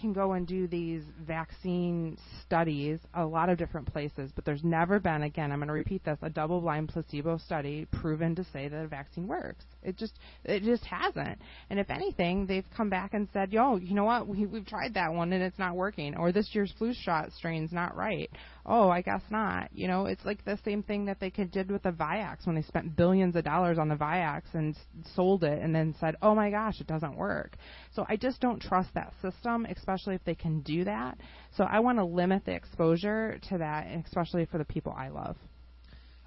can go and do these vaccine studies a lot of different places, but there's never been, again, I'm going to repeat this, a double-blind placebo study proven to say that a vaccine works. It just hasn't. And if anything, they've come back and said, yo, you know what, we've tried that one and it's not working, or this year's flu shot strain's not right. Oh, I guess not. You know, it's like the same thing that they did with the Vioxx when they spent billions of dollars on the Vioxx and sold it and then said, oh my gosh, it doesn't work. So I just don't trust that system, especially if they can do that. So I want to limit the exposure to that, and especially for the people I love.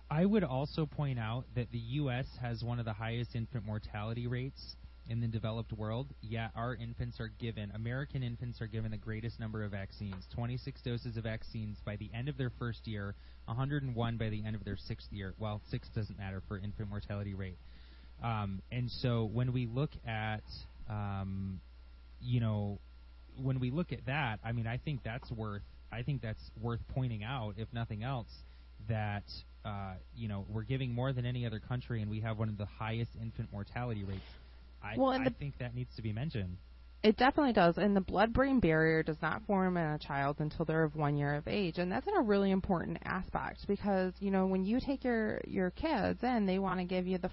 I would also point out that the U.S. has one of the highest infant mortality rates in the developed world, yet our infants are given, American infants are given the greatest number of vaccines, 26 doses of vaccines by the end of their first year, 101 by the end of their sixth year. Well, six doesn't matter for infant mortality rate. And so when we look at, when we look at that, I mean, I think that's worth pointing out, if nothing else, that we're giving more than any other country, and we have one of the highest infant mortality rates. I think that needs to be mentioned. It definitely does, and the blood-brain barrier does not form in a child until they're of 1 year of age, and that's a really important aspect because, when you take your kids in, they want to give you the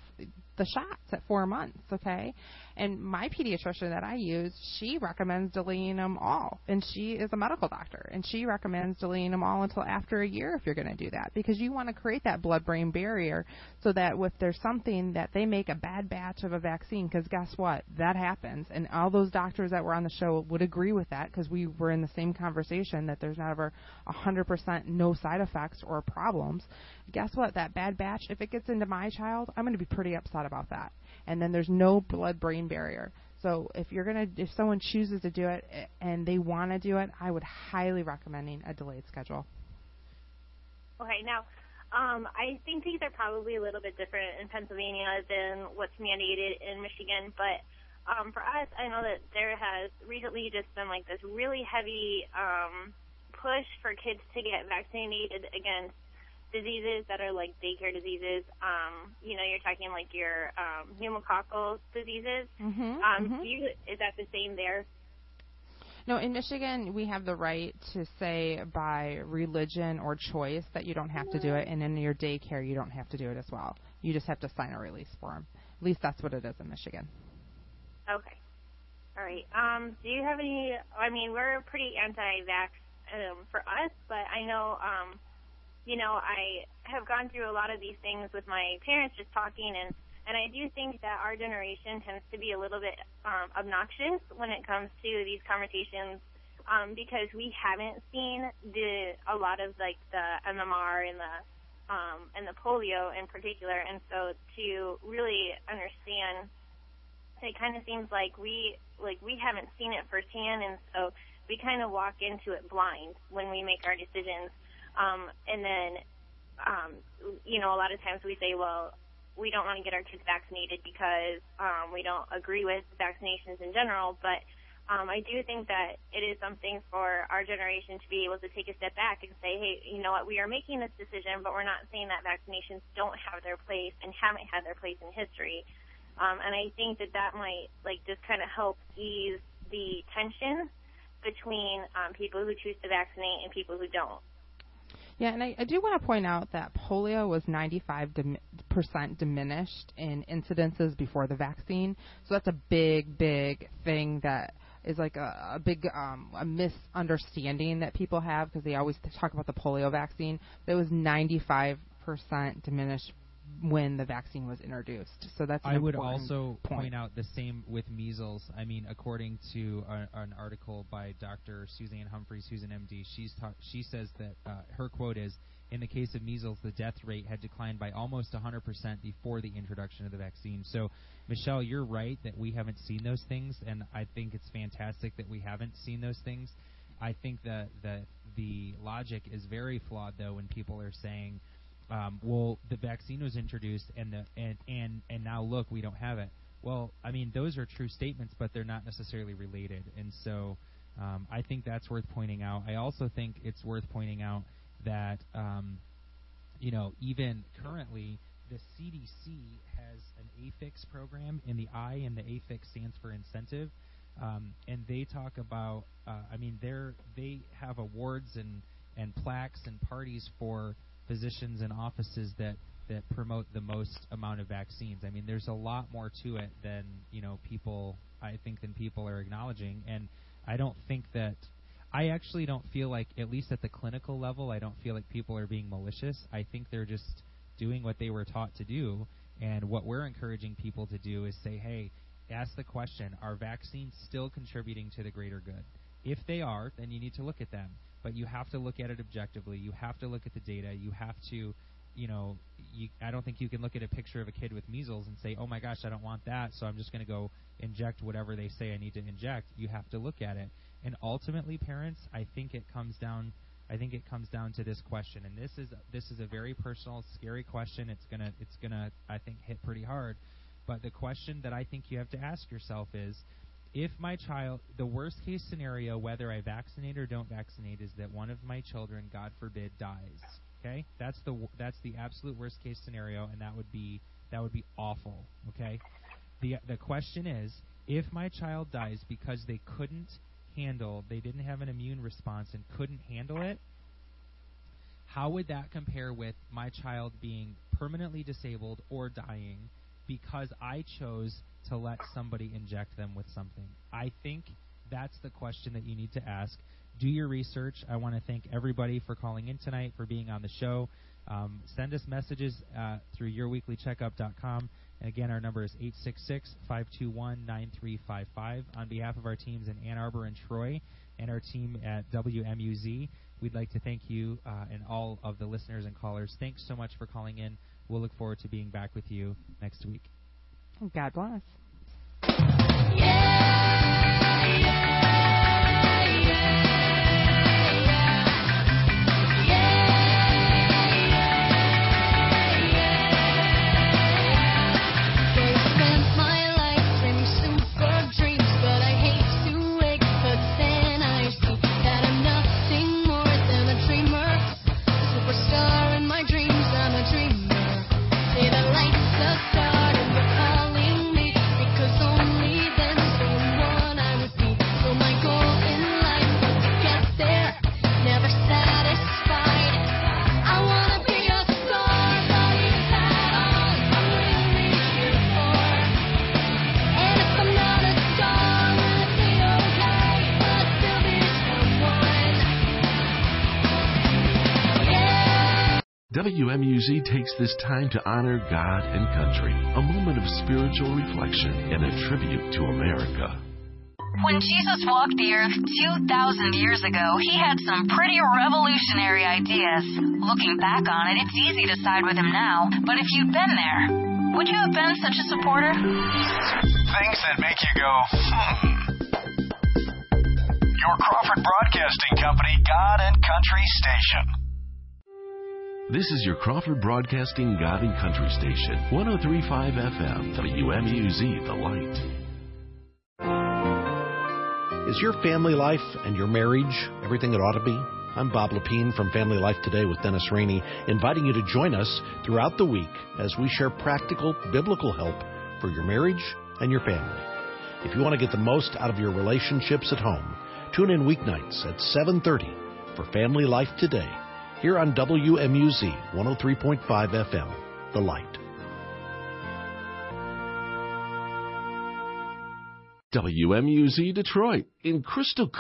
shots at 4 months, okay? And my pediatrician that I use, she recommends delaying them all, and she is a medical doctor, and she recommends delaying them all until after a year if you're going to do that because you want to create that blood-brain barrier so that if there's something that they make a bad batch of a vaccine, because guess what? That happens, and all those doctors that were on the show would agree with that because we were in the same conversation that there's not ever 100% no side effects or problems. Guess what? That bad batch, if it gets into my child, I'm going to be pretty upset about that. And then there's no blood-brain barrier. So if someone chooses to do it and they want to do it, I would highly recommend a delayed schedule. Okay, now I think these are probably a little bit different in Pennsylvania than what's mandated in Michigan, but for us, I know that there has recently just been, like, this really heavy push for kids to get vaccinated against diseases that are, like, daycare diseases. You're talking, like, your pneumococcal diseases. Is that the same there? No, in Michigan, we have the right to say by religion or choice that you don't have to do it, and in your daycare, you don't have to do it as well. You just have to sign a release form. At least that's what it is in Michigan. Okay. All right. Do you have any – I mean, we're pretty anti-vax for us, but I know, I have gone through a lot of these things with my parents just talking, and I do think that our generation tends to be a little bit obnoxious when it comes to these conversations because we haven't seen a lot of, like, the MMR and the polio in particular, and so to really understand – it kind of seems like we haven't seen it firsthand, and so we kind of walk into it blind when we make our decisions. A lot of times we say, well, we don't want to get our kids vaccinated because we don't agree with vaccinations in general. But I do think that it is something for our generation to be able to take a step back and say, hey, you know what, we are making this decision, but we're not saying that vaccinations don't have their place and haven't had their place in history. And I think that might, like, just kind of help ease the tension between people who choose to vaccinate and people who don't. Yeah, and I do want to point out that polio was 95% diminished in incidences before the vaccine. So that's a big, big thing that is like a big a misunderstanding that people have, because they always talk about the polio vaccine. But it was 95% diminished when the vaccine was introduced. So that's an important point. I would also point out the same with measles. I mean, according to an article by Dr. Suzanne Humphries, who's an MD, she says that her quote is, in the case of measles, the death rate had declined by almost 100% before the introduction of the vaccine. So, Michelle, you're right that we haven't seen those things, and I think it's fantastic that we haven't seen those things. I think that the logic is very flawed, though, when people are saying, well, the vaccine was introduced, and now look, we don't have it. Well, I mean, those are true statements, but they're not necessarily related. And so I think that's worth pointing out. I also think it's worth pointing out that, you know, even currently, the CDC has an AFIX program, and the I in the AFIX stands for incentive. And they talk about, I mean, they have awards and plaques and parties for physicians and offices that promote the most amount of vaccines. I mean, there's a lot more to it than, you know, people are acknowledging. And I don't think that, I actually don't feel like, at least at the clinical level, I don't feel like people are being malicious. I think they're just doing what they were taught to do. And what we're encouraging people to do is say, hey, ask the question, are vaccines still contributing to the greater good? If they are, then you need to look at them. But you have to look at it objectively. You have to look at the data. You have to, you know, I don't think you can look at a picture of a kid with measles and say, oh, my gosh, I don't want that, so I'm just going to go inject whatever they say I need to inject. You have to look at it. And ultimately, parents, I think it comes down to this question. And this is a very personal, scary question. It's gonna I think hit pretty hard. But the question that I think you have to ask yourself is, if my child, the worst case scenario, whether I vaccinate or don't vaccinate, is that one of my children, God forbid, dies. Okay, that's the absolute worst case scenario, and that would be awful. Okay, the question is, if my child dies because they didn't have an immune response and couldn't handle it, how would that compare with my child being permanently disabled or dying because I chose to let somebody inject them with something? I think that's the question that you need to ask. Do your research. I want to thank everybody for calling in tonight, for being on the show. Send us messages through yourweeklycheckup.com. And again, our number is 866-521-9355. On behalf of our teams in Ann Arbor and Troy and our team at WMUZ, we'd like to thank you and all of the listeners and callers. Thanks so much for calling in. We'll look forward to being back with you next week. God bless. Yeah, yeah. WMUZ takes this time to honor God and country, a moment of spiritual reflection and a tribute to America. When Jesus walked the earth 2,000 years ago, he had some pretty revolutionary ideas. Looking back on it, it's easy to side with him now, but if you'd been there, would you have been such a supporter? Things that make you go, Your Crawford Broadcasting Company, God and Country Station. This is your Crawford Broadcasting God and Country Station, 103.5 FM, WMUZ, The Light. Is your family life and your marriage everything it ought to be? I'm Bob Lapine from Family Life Today with Dennis Rainey, inviting you to join us throughout the week as we share practical, biblical help for your marriage and your family. If you want to get the most out of your relationships at home, tune in weeknights at 7:30 for Family Life Today. here on WMUZ 103.5 FM, The Light. WMUZ Detroit in Crystal Clear.